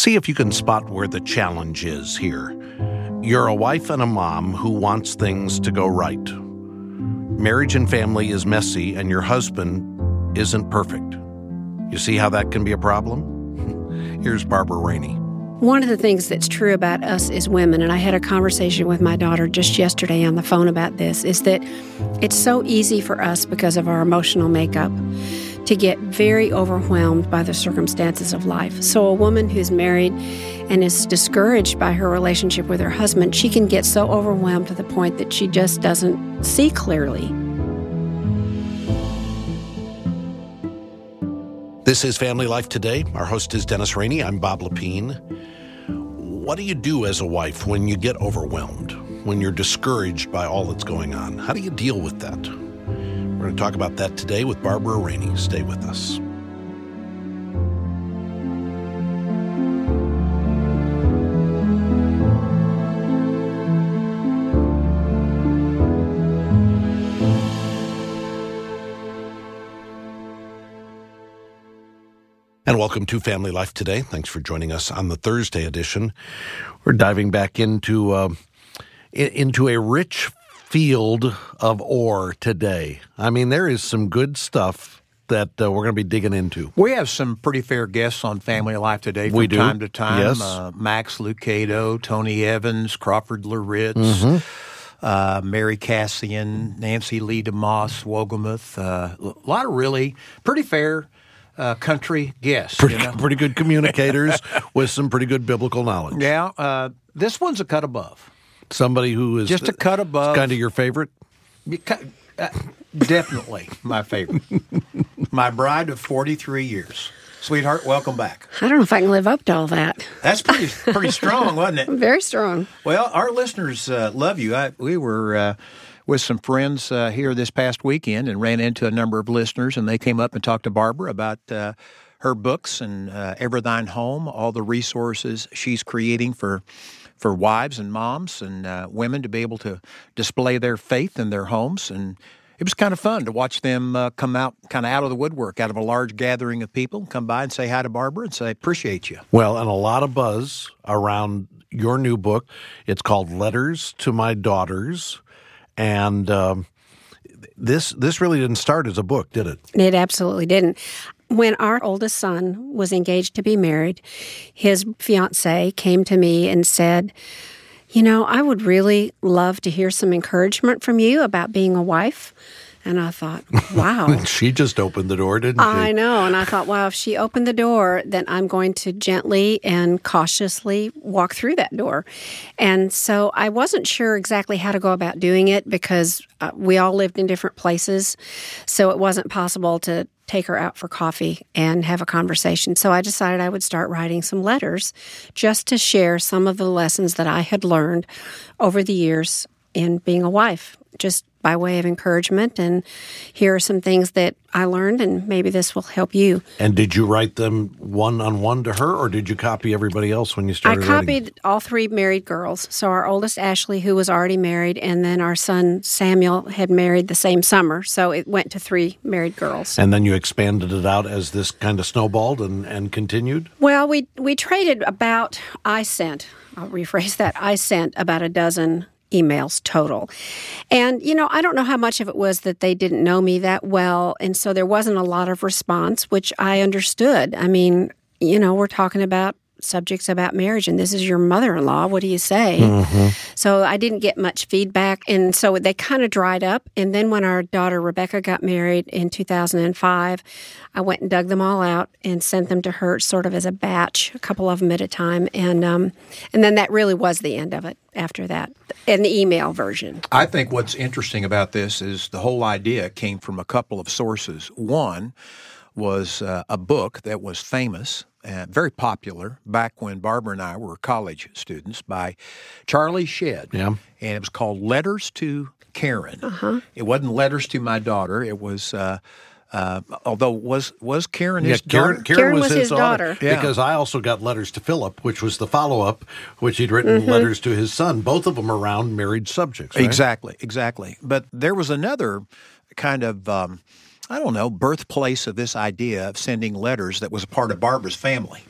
See if you can spot where the challenge is here. You're a wife and a mom who wants things to go right. Marriage and family is messy, and your husband isn't perfect. You see how that can be a problem? Here's Barbara Rainey. One of the things that's true about us as women, and I had a conversation with my daughter just yesterday on the phone about this, is that it's so easy for us, because of our emotional makeup, to get very overwhelmed by the circumstances of life. So a woman who's married and is discouraged by her relationship with her husband, she can get so overwhelmed to the point that she just doesn't see clearly. This is Family Life Today. Our host is Dennis Rainey. I'm Bob Lepine. What do you do as a wife when you get overwhelmed, when you're discouraged by all that's going on? How do you deal with that? We're going to talk about that today with Barbara Rainey. Stay with us. And welcome to Family Life Today. Thanks for joining us on the Thursday edition. We're diving back into a rich field of ore today. I mean, there is some good stuff that we're going to be digging into. We have some pretty fair guests on Family Life Today from time to time. Yes. Max Lucado, Tony Evans, Crawford LaRitz, Mary Cassian, Nancy Lee DeMoss Wogelmuth. A lot of really pretty fair country guests. Pretty good communicators with some pretty good biblical knowledge. Yeah, this one's a cut above. Somebody who is just a cut above. Kind of your favorite? Definitely my favorite. My bride of 43 years. Sweetheart, welcome back. I don't know if I can live up to all that. That's pretty strong, wasn't it? Very strong. Well, our listeners love you. We were with some friends here this past weekend and ran into a number of listeners, and they came up and talked to Barbara about her books and Ever Thine Home, all the resources she's creating for wives and moms and women to be able to display their faith in their homes. And it was kind of fun to watch them come out, kind of out of the woodwork, out of a large gathering of people, come by and say hi to Barbara and say, appreciate you. Well, and a lot of buzz around your new book. It's called Letters to My Daughters. And this really didn't start as a book, did it? It absolutely didn't. When our oldest son was engaged to be married, his fiancée came to me and said, you know, I would really love to hear some encouragement from you about being a wife. And I thought, wow. She just opened the door, didn't she? I know. And I thought, wow, if she opened the door, then I'm going to gently and cautiously walk through that door. And so I wasn't sure exactly how to go about doing it, because we all lived in different places. So it wasn't possible to take her out for coffee and have a conversation. So I decided I would start writing some letters just to share some of the lessons that I had learned over the years in being a wife, just by way of encouragement, and here are some things that I learned, and maybe this will help you. And did you write them one-on-one to her, or did you copy everybody else when you started writing? I copied all three married girls. So our oldest, Ashley, who was already married, and then our son, Samuel, had married the same summer, so it went to three married girls. And then you expanded it out as this kind of snowballed and continued? Well, we traded about, I sent about a dozen emails total. And, you know, I don't know how much of it was that they didn't know me that well, and so there wasn't a lot of response, which I understood. I mean, you know, we're talking about subjects about marriage, and this is your mother-in-law. What do you say? Mm-hmm. So I didn't get much feedback, and so they kind of dried up. And then when our daughter Rebecca got married in 2005, I went and dug them all out and sent them to her sort of as a batch, a couple of them at a time. And then that really was the end of it after that, and the email version. I think what's interesting about this is the whole idea came from a couple of sources. One was a book that was famous, very popular, back when Barbara and I were college students, by Charlie Shedd. Yeah. And it was called Letters to Karen. Uh-huh. It wasn't Letters to My Daughter. It was, although was Karen his daughter? Karen was his daughter. Yeah. Because I also got Letters to Philip, which was the follow-up, which he'd written letters to his son, both of them around marriage subjects, right? Exactly. But there was another kind of I don't know, birthplace of this idea of sending letters that was a part of Barbara's family?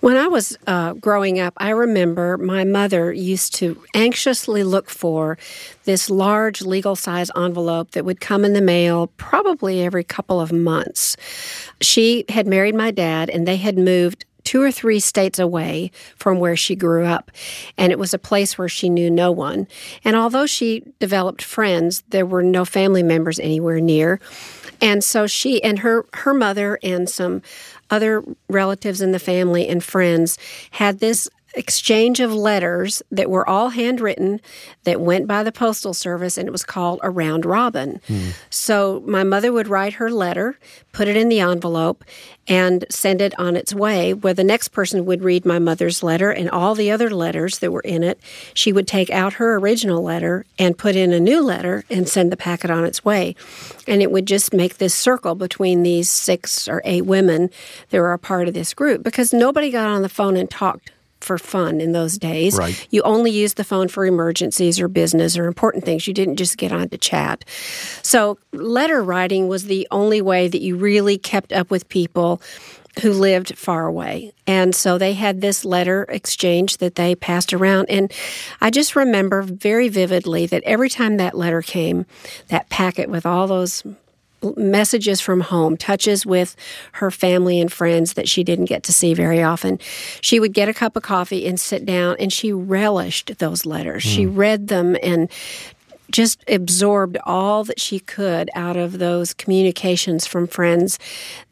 When I was growing up, I remember my mother used to anxiously look for this large legal-size envelope that would come in the mail probably every couple of months. She had married my dad, and they had moved 2 or 3 states away from where she grew up, and it was a place where she knew no one. And although she developed friends, there were no family members anywhere near. And so she and her mother and some other relatives in the family and friends had this exchange of letters that were all handwritten that went by the Postal Service, and it was called a round robin. So my mother would write her letter, put it in the envelope, and send it on its way, where the next person would read my mother's letter and all the other letters that were in it. She would take out her original letter and put in a new letter and send the packet on its way. And it would just make this circle between these 6 or 8 women that were a part of this group, because nobody got on the phone and talked for fun in those days. Right. You only used the phone for emergencies or business or important things. You didn't just get on to chat. So letter writing was the only way that you really kept up with people who lived far away. And so they had this letter exchange that they passed around. And I just remember very vividly that every time that letter came, that packet with all those messages from home, touches with her family and friends that she didn't get to see very often, she would get a cup of coffee and sit down, and she relished those letters. She read them and just absorbed all that she could out of those communications from friends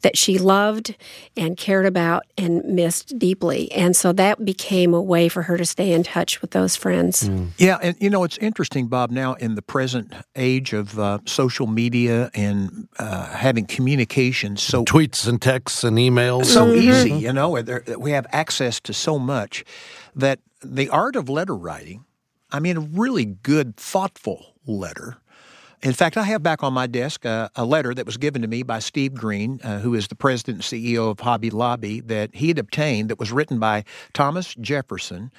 that she loved and cared about and missed deeply. And so that became a way for her to stay in touch with those friends. Yeah, and you know, it's interesting, Bob, now in the present age of social media and having communication, so tweets and texts and emails. So easy, you know, we have access to so much that the art of letter writing, I mean, a really good, thoughtful letter. In fact, I have back on my desk a letter that was given to me by Steve Green, who is the president and CEO of Hobby Lobby, that he had obtained, that was written by Thomas Jefferson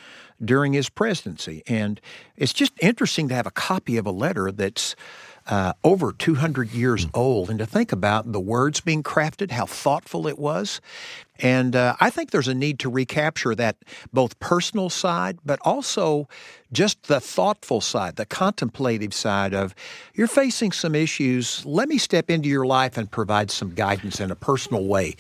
during his presidency. And it's just interesting to have a copy of a letter that's over 200 years old, and to think about the words being crafted, how thoughtful it was. And I think there's a need to recapture that both personal side, but also just the thoughtful side, the contemplative side of, you're facing some issues, let me step into your life and provide some guidance in a personal way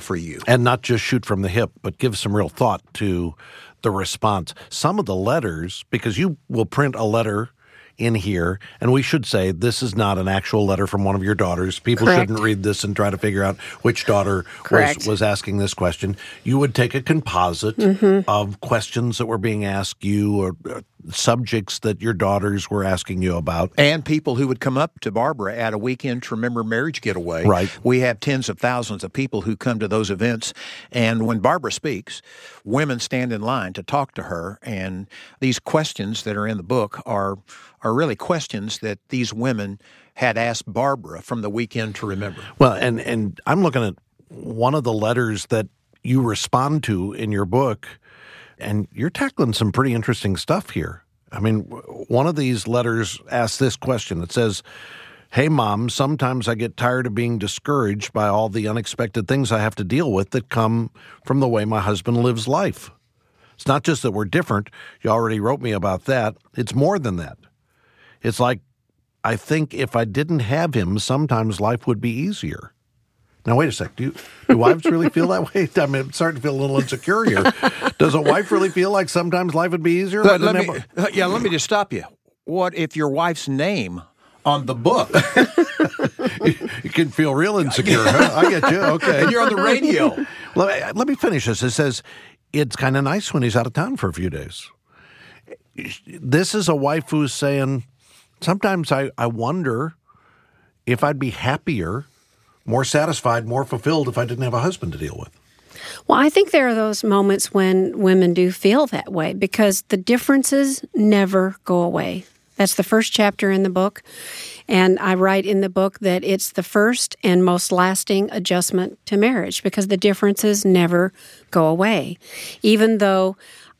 for you. And not just shoot from the hip, but give some real thought to the response. Some of the letters, because you will print a letter in here, and we should say this is not an actual letter from one of your daughters. People shouldn't read this and try to figure out which daughter was asking this question. You would take a composite of questions that were being asked you, or subjects that your daughters were asking you about. And people who would come up to Barbara at a Weekend to Remember marriage getaway. Right. We have tens of thousands of people who come to those events. And when Barbara speaks, women stand in line to talk to her. And these questions that are in the book are really questions that these women had asked Barbara from the Weekend to Remember. Well, and I'm looking at one of the letters that you respond to in your book, and you're tackling some pretty interesting stuff here. I mean, one of these letters asks this question. It says, "Hey, Mom, sometimes I get tired of being discouraged by all the unexpected things I have to deal with that come from the way my husband lives life. It's not just that we're different. You already wrote me about that. It's more than that. It's like, I think if I didn't have him, sometimes life would be easier." Now, wait a sec. Do wives really feel that way? I mean, I'm starting to feel a little insecure here. Does a wife really feel like sometimes life would be easier? Let me just stop you. What if your wife's name on the book? You can feel real insecure, huh? I get you. Okay. And you're on the radio. Let me finish this. It says, it's kind of nice when he's out of town for a few days. This is a wife who's saying, sometimes I wonder if I'd be happier, more satisfied, more fulfilled if I didn't have a husband to deal with. Well, I think there are those moments when women do feel that way, because the differences never go away. That's the first chapter in the book. And I write in the book that it's the first and most lasting adjustment to marriage, because the differences never go away. Even though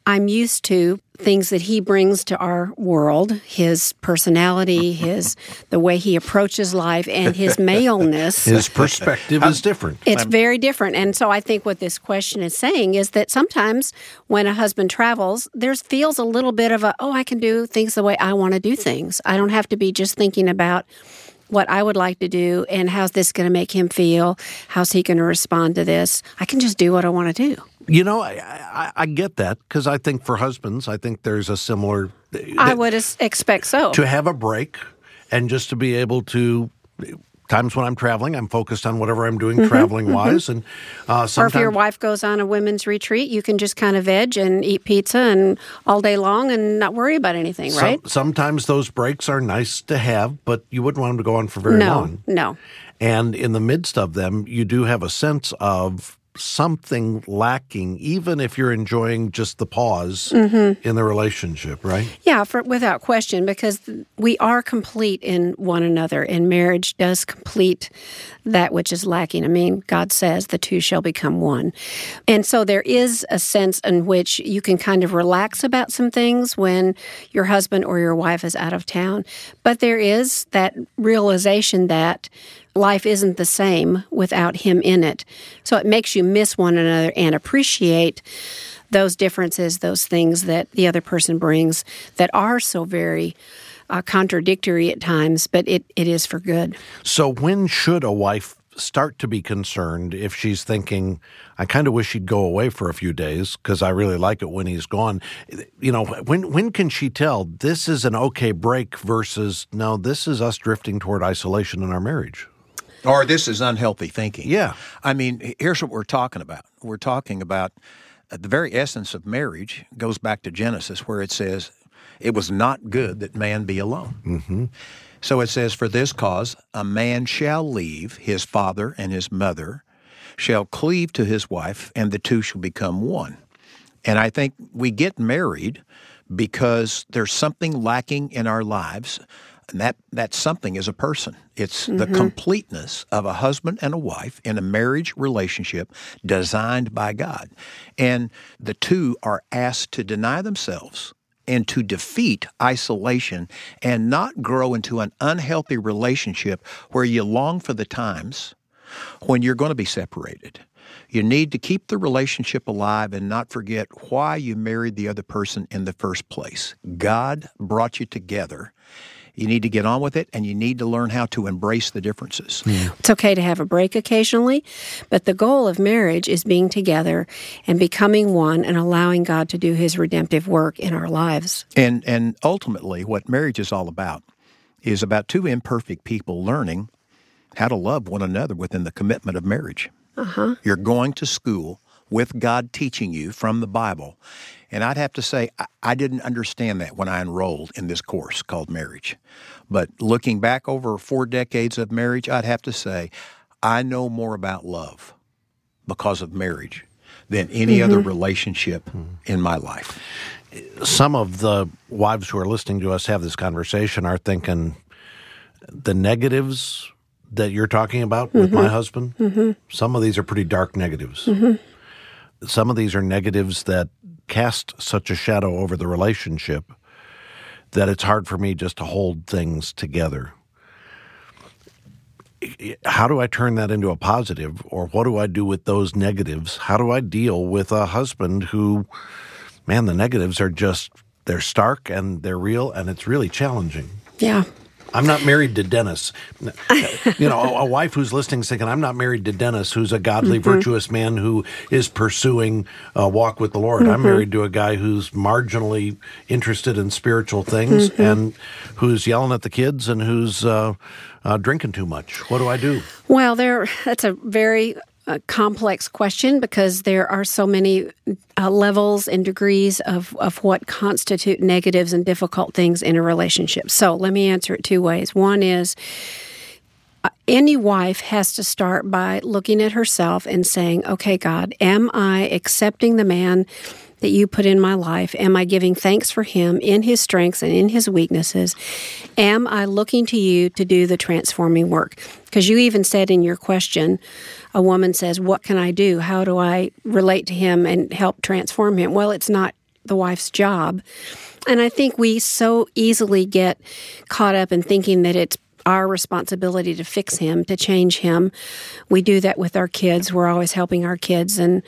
I'm used to things that he brings to our world, his personality, his the way he approaches life, and his maleness. His perspective is different. It's very different. And so I think what this question is saying is that sometimes when a husband travels, there feels a little bit of a, oh, I can do things the way I want to do things. I don't have to be just thinking about what I would like to do and how's this going to make him feel, how's he going to respond to this. I can just do what I want to do. You know, I get that, because I think for husbands, I think there's a similar... I would expect so. To have a break and just to be able to... Times when I'm traveling, I'm focused on whatever I'm doing traveling-wise. Mm-hmm. Or if your wife goes on a women's retreat, you can just kind of veg and eat pizza and all day long and not worry about anything, right? Sometimes those breaks are nice to have, but you wouldn't want them to go on for very long. No. And in the midst of them, you do have a sense of something lacking, even if you're enjoying just the pause in the relationship, right? Yeah, without question, because we are complete in one another, and marriage does complete that which is lacking. I mean, God says the two shall become one. And so there is a sense in which you can kind of relax about some things when your husband or your wife is out of town, but there is that realization that life isn't the same without him in it. So it makes you miss one another and appreciate those differences, those things that the other person brings that are so very contradictory at times, but it is for good. So when should a wife start to be concerned if she's thinking, I kind of wish he'd go away for a few days because I really like it when he's gone? You know, when can she tell this is an okay break versus, no, this is us drifting toward isolation in our marriage? Or this is unhealthy thinking. Yeah. I mean, here's what we're talking about. We're talking about the very essence of marriage goes back to Genesis, where it says, it was not good that man be alone. Mm-hmm. So it says, for this cause, a man shall leave his father and his mother, shall cleave to his wife, and the two shall become one. And I think we get married because there's something lacking in our lives. And that something is a person. It's the completeness of a husband and a wife in a marriage relationship designed by God. And the two are asked to deny themselves and to defeat isolation and not grow into an unhealthy relationship where you long for the times when you're going to be separated. You need to keep the relationship alive and not forget why you married the other person in the first place. God brought you together. You need to get on with it, and you need to learn how to embrace the differences. Yeah. It's okay to have a break occasionally, but the goal of marriage is being together and becoming one and allowing God to do his redemptive work in our lives. And ultimately, what marriage is all about is about two imperfect people learning how to love one another within the commitment of marriage. Uh-huh. You're going to school with God teaching you from the Bible. And I'd have to say, I didn't understand that when I enrolled in this course called marriage. But looking back over 4 decades of marriage, I'd have to say, I know more about love because of marriage than any other relationship in my life. Some of the wives who are listening to us have this conversation are thinking, the negatives that you're talking about with my husband, some of these are pretty dark negatives. Some of these are negatives that cast such a shadow over the relationship that it's hard for me just to hold things together. How do I turn that into a positive, or what do I do with those negatives? How do I deal with a husband who, man, the negatives are just, they're stark and they're real, and it's really challenging? Yeah. I'm not married to Dennis. You know, a wife who's listening is thinking, I'm not married to Dennis, who's a godly, virtuous man who is pursuing a walk with the Lord. I'm married to a guy who's marginally interested in spiritual things and who's yelling at the kids and who's drinking too much. What do I do? Well, that's a very complex question, because there are so many levels and degrees of what constitute negatives and difficult things in a relationship. So let me answer it 2 ways. One is, any wife has to start by looking at herself and saying, okay, God, am I accepting the man that you put in my life? Am I giving thanks for him in his strengths and in his weaknesses? Am I looking to you to do the transforming work? Because you even said in your question, a woman says, what can I do? How do I relate to him and help transform him? Well, it's not the wife's job. And I think we so easily get caught up in thinking that it's our responsibility to fix him, to change him. We do that with our kids. We're always helping our kids. And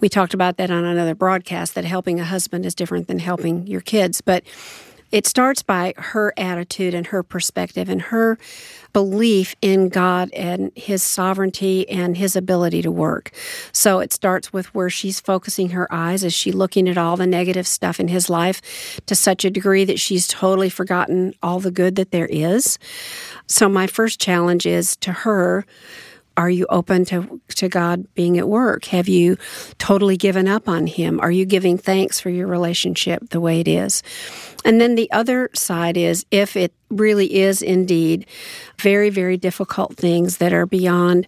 we talked about that on another broadcast, that helping a husband is different than helping your kids. But it starts by her attitude and her perspective and her belief in God and His sovereignty and His ability to work. So it starts with where she's focusing her eyes. Is she looking at all the negative stuff in his life to such a degree that she's totally forgotten all the good that there is? So my first challenge is to her, are you open to God being at work? Have you totally given up on Him? Are you giving thanks for your relationship the way it is? And then the other side is, if it really is indeed very, very difficult things that are beyond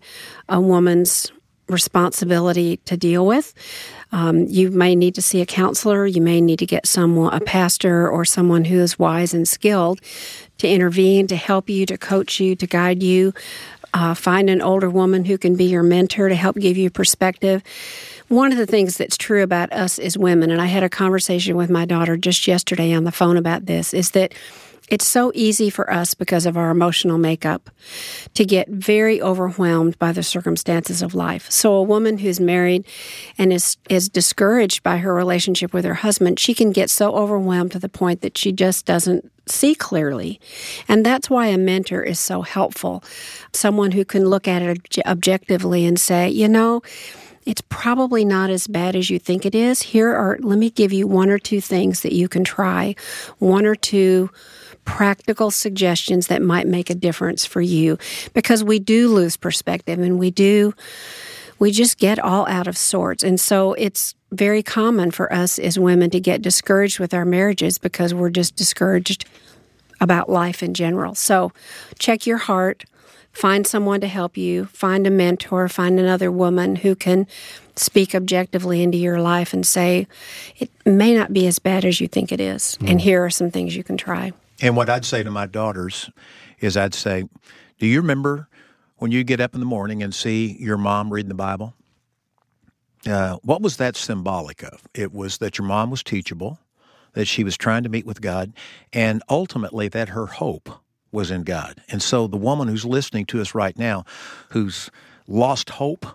a woman's responsibility to deal with, you may need to see a counselor, you may need to get someone, a pastor or someone who is wise and skilled to intervene, to help you, to coach you, to guide you. Find an older woman who can be your mentor to help give you perspective. One of the things that's true about us as women, and I had a conversation with my daughter just yesterday on the phone about this, is that it's so easy for us, because of our emotional makeup, to get very overwhelmed by the circumstances of life. So a woman who's married and is discouraged by her relationship with her husband, she can get so overwhelmed to the point that she just doesn't see clearly. And that's why a mentor is so helpful, someone who can look at it objectively and say, you know, it's probably not as bad as you think it is. Let me give you one or two things that you can try, one or two practical suggestions that might make a difference for you, because we do lose perspective and we just get all out of sorts. And so it's very common for us as women to get discouraged with our marriages because we're just discouraged about life in general. So check your heart. Find someone to help you, find a mentor, find another woman who can speak objectively into your life and say, it may not be as bad as you think it is, and here are some things you can try. And what I'd say to my daughters is I'd say, do you remember when you get up in the morning and see your mom reading the Bible? What was that symbolic of? It was that your mom was teachable, that she was trying to meet with God, and ultimately that her hope was in God. And so the woman who's listening to us right now, who's lost hope,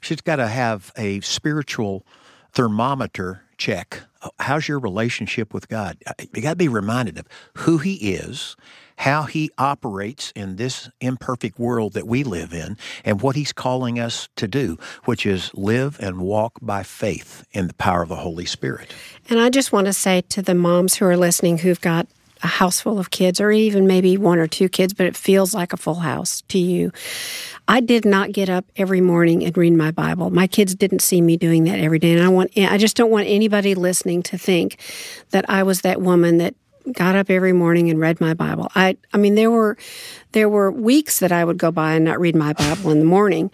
she's got to have a spiritual thermometer check. How's your relationship with God? You got to be reminded of who He is, how He operates in this imperfect world that we live in, and what He's calling us to do, which is live and walk by faith in the power of the Holy Spirit. And I just want to say to the moms who are listening who've got a house full of kids, or even maybe one or two kids, but it feels like a full house to you. I did not get up every morning and read my Bible. My kids didn't see me doing that every day, and I just don't want anybody listening to think that I was that woman that got up every morning and read my Bible. I mean, there were weeks that I would go by and not read my Bible in the morning.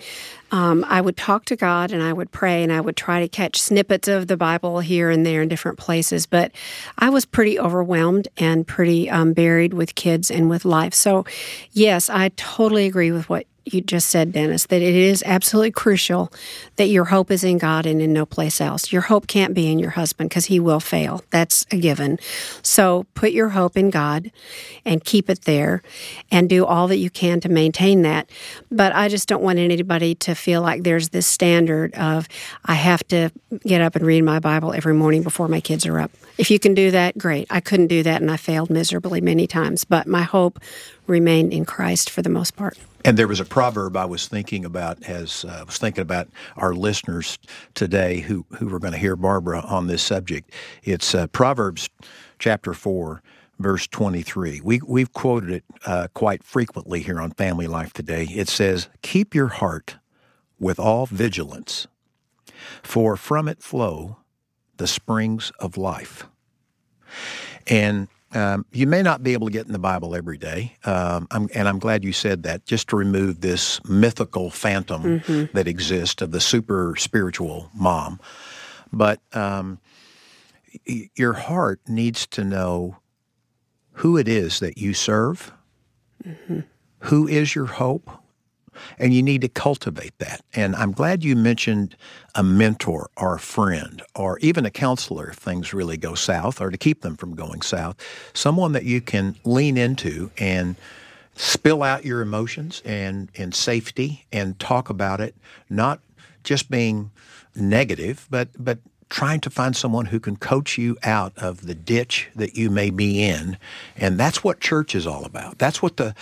I would talk to God and I would pray and I would try to catch snippets of the Bible here and there in different places. But I was pretty overwhelmed and pretty buried with kids and with life. So yes, I totally agree with what you just said, Dennis, that it is absolutely crucial that your hope is in God and in no place else. Your hope can't be in your husband because he will fail. That's a given. So put your hope in God and keep it there and do all that you can to maintain that. But I just don't want anybody to feel like there's this standard of, I have to get up and read my Bible every morning before my kids are up. If you can do that, great. I couldn't do that, and I failed miserably many times. But my hope remained in Christ for the most part. And there was a proverb I was thinking about as I was thinking about our listeners today who were going to hear Barbara on this subject. It's Proverbs chapter 4, verse 23. We've quoted it quite frequently here on Family Life Today. It says, "Keep your heart with all vigilance, for from it flow the springs of life." And you may not be able to get in the Bible every day, and I'm glad you said that, just to remove this mythical phantom that exists of the super spiritual mom. But your heart needs to know who it is that you serve, who is your hope, and you need to cultivate that. And I'm glad you mentioned a mentor or a friend or even a counselor if things really go south or to keep them from going south, someone that you can lean into and spill out your emotions and in safety and talk about it, not just being negative, but trying to find someone who can coach you out of the ditch that you may be in. And that's what church is all about. That's what the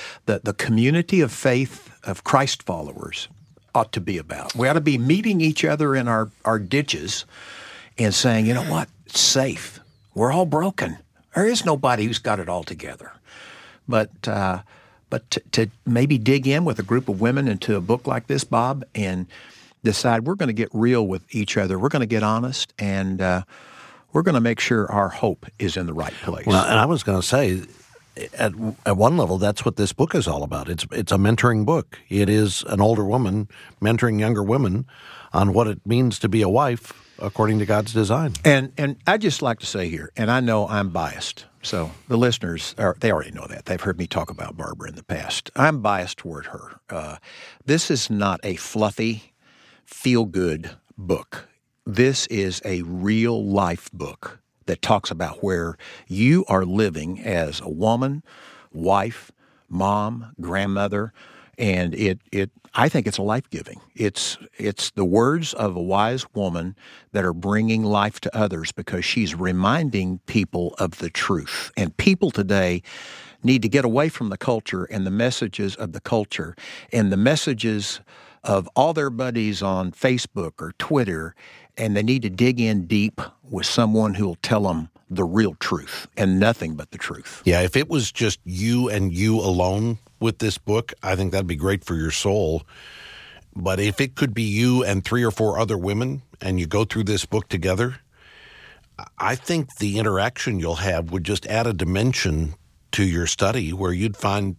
community of faith of Christ followers ought to be about. We ought to be meeting each other in our ditches and saying, you know what, it's safe. We're all broken. There is nobody who's got it all together. But to maybe dig in with a group of women into a book like this, Bob, and decide we're going to get real with each other. We're going to get honest, and we're going to make sure our hope is in the right place. Well, and I was going to say, at one level, that's what this book is all about. It's a mentoring book. It is an older woman mentoring younger women on what it means to be a wife according to God's design. And I just like to say here, and I know I'm biased, so the listeners, they already know that. They've heard me talk about Barbara in the past. I'm biased toward her. This is not a fluffy feel-good book. This is a real-life book that talks about where you are living as a woman, wife, mom, grandmother, and I think it's life-giving. It's the words of a wise woman that are bringing life to others because she's reminding people of the truth. And people today need to get away from the culture and the messages of the culture and the messages of all their buddies on Facebook or Twitter, and they need to dig in deep with someone who will tell them the real truth and nothing but the truth. Yeah, if it was just you and you alone with this book, I think that'd be great for your soul. But if it could be you and 3 or 4 other women and you go through this book together, I think the interaction you'll have would just add a dimension to your study where you'd find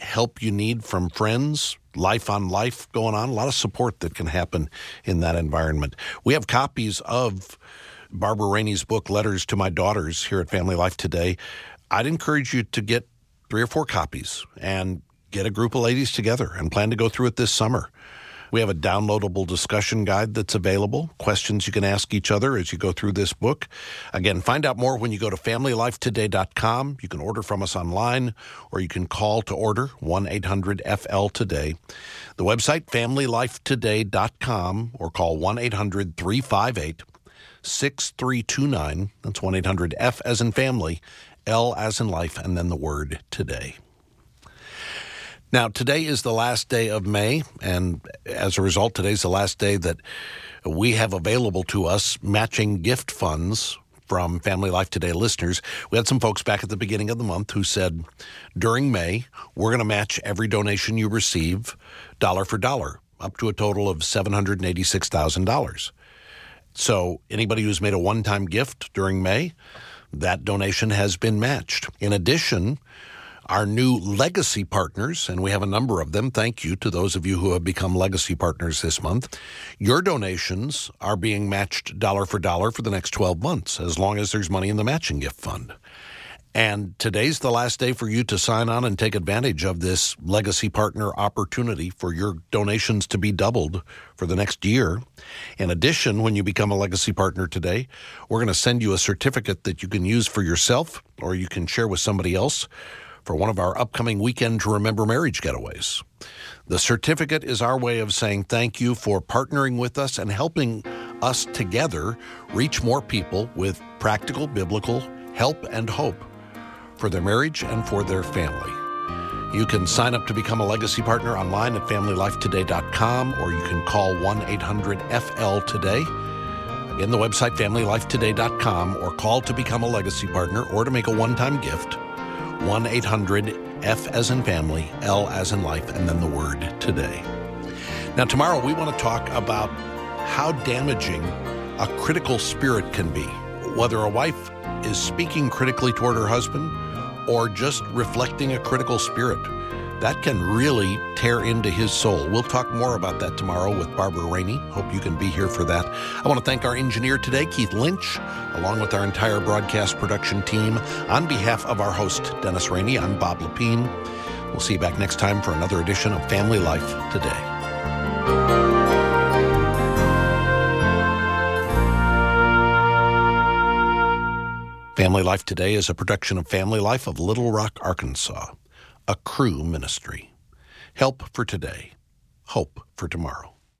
help you need from friends, life on life going on, a lot of support that can happen in that environment. We have copies of Barbara Rainey's book, Letters to My Daughters, here at Family Life Today. I'd encourage you to get 3 or 4 copies and get a group of ladies together and plan to go through it this summer. We have a downloadable discussion guide that's available, questions you can ask each other as you go through this book. Again, find out more when you go to FamilyLifeToday.com. You can order from us online, or you can call to order, 1-800-FL-TODAY. The website, FamilyLifeToday.com, or call 1-800-358-6329. That's 1-800-F as in family, L as in life, and then the word today. Now, today is the last day of May, and as a result, today's the last day that we have available to us matching gift funds from Family Life Today listeners. We had some folks back at the beginning of the month who said, during May, we're going to match every donation you receive dollar for dollar, up to a total of $786,000. So anybody who's made a one-time gift during May, that donation has been matched. In addition, our new legacy partners, and we have a number of them, thank you to those of you who have become legacy partners this month. Your donations are being matched dollar for dollar for the next 12 months, as long as there's money in the matching gift fund. And today's the last day for you to sign on and take advantage of this legacy partner opportunity for your donations to be doubled for the next year. In addition, when you become a legacy partner today, we're going to send you a certificate that you can use for yourself or you can share with somebody else for one of our upcoming Weekend to Remember marriage getaways. The certificate is our way of saying thank you for partnering with us and helping us together reach more people with practical, biblical help and hope for their marriage and for their family. You can sign up to become a legacy partner online at FamilyLifeToday.com, or you can call 1-800-FL-TODAY. Again, the website, FamilyLifeToday.com, or call to become a legacy partner or to make a one-time gift, 1-800-F as in family, L as in life, and then the word today. Now, tomorrow we want to talk about how damaging a critical spirit can be, whether a wife is speaking critically toward her husband or just reflecting a critical spirit. That can really tear into his soul. We'll talk more about that tomorrow with Barbara Rainey. Hope you can be here for that. I want to thank our engineer today, Keith Lynch, along with our entire broadcast production team. On behalf of our host, Dennis Rainey, I'm Bob Lepine. We'll see you back next time for another edition of Family Life Today. Family Life Today is a production of Family Life of Little Rock, Arkansas, a crew ministry. Help for today, hope for tomorrow.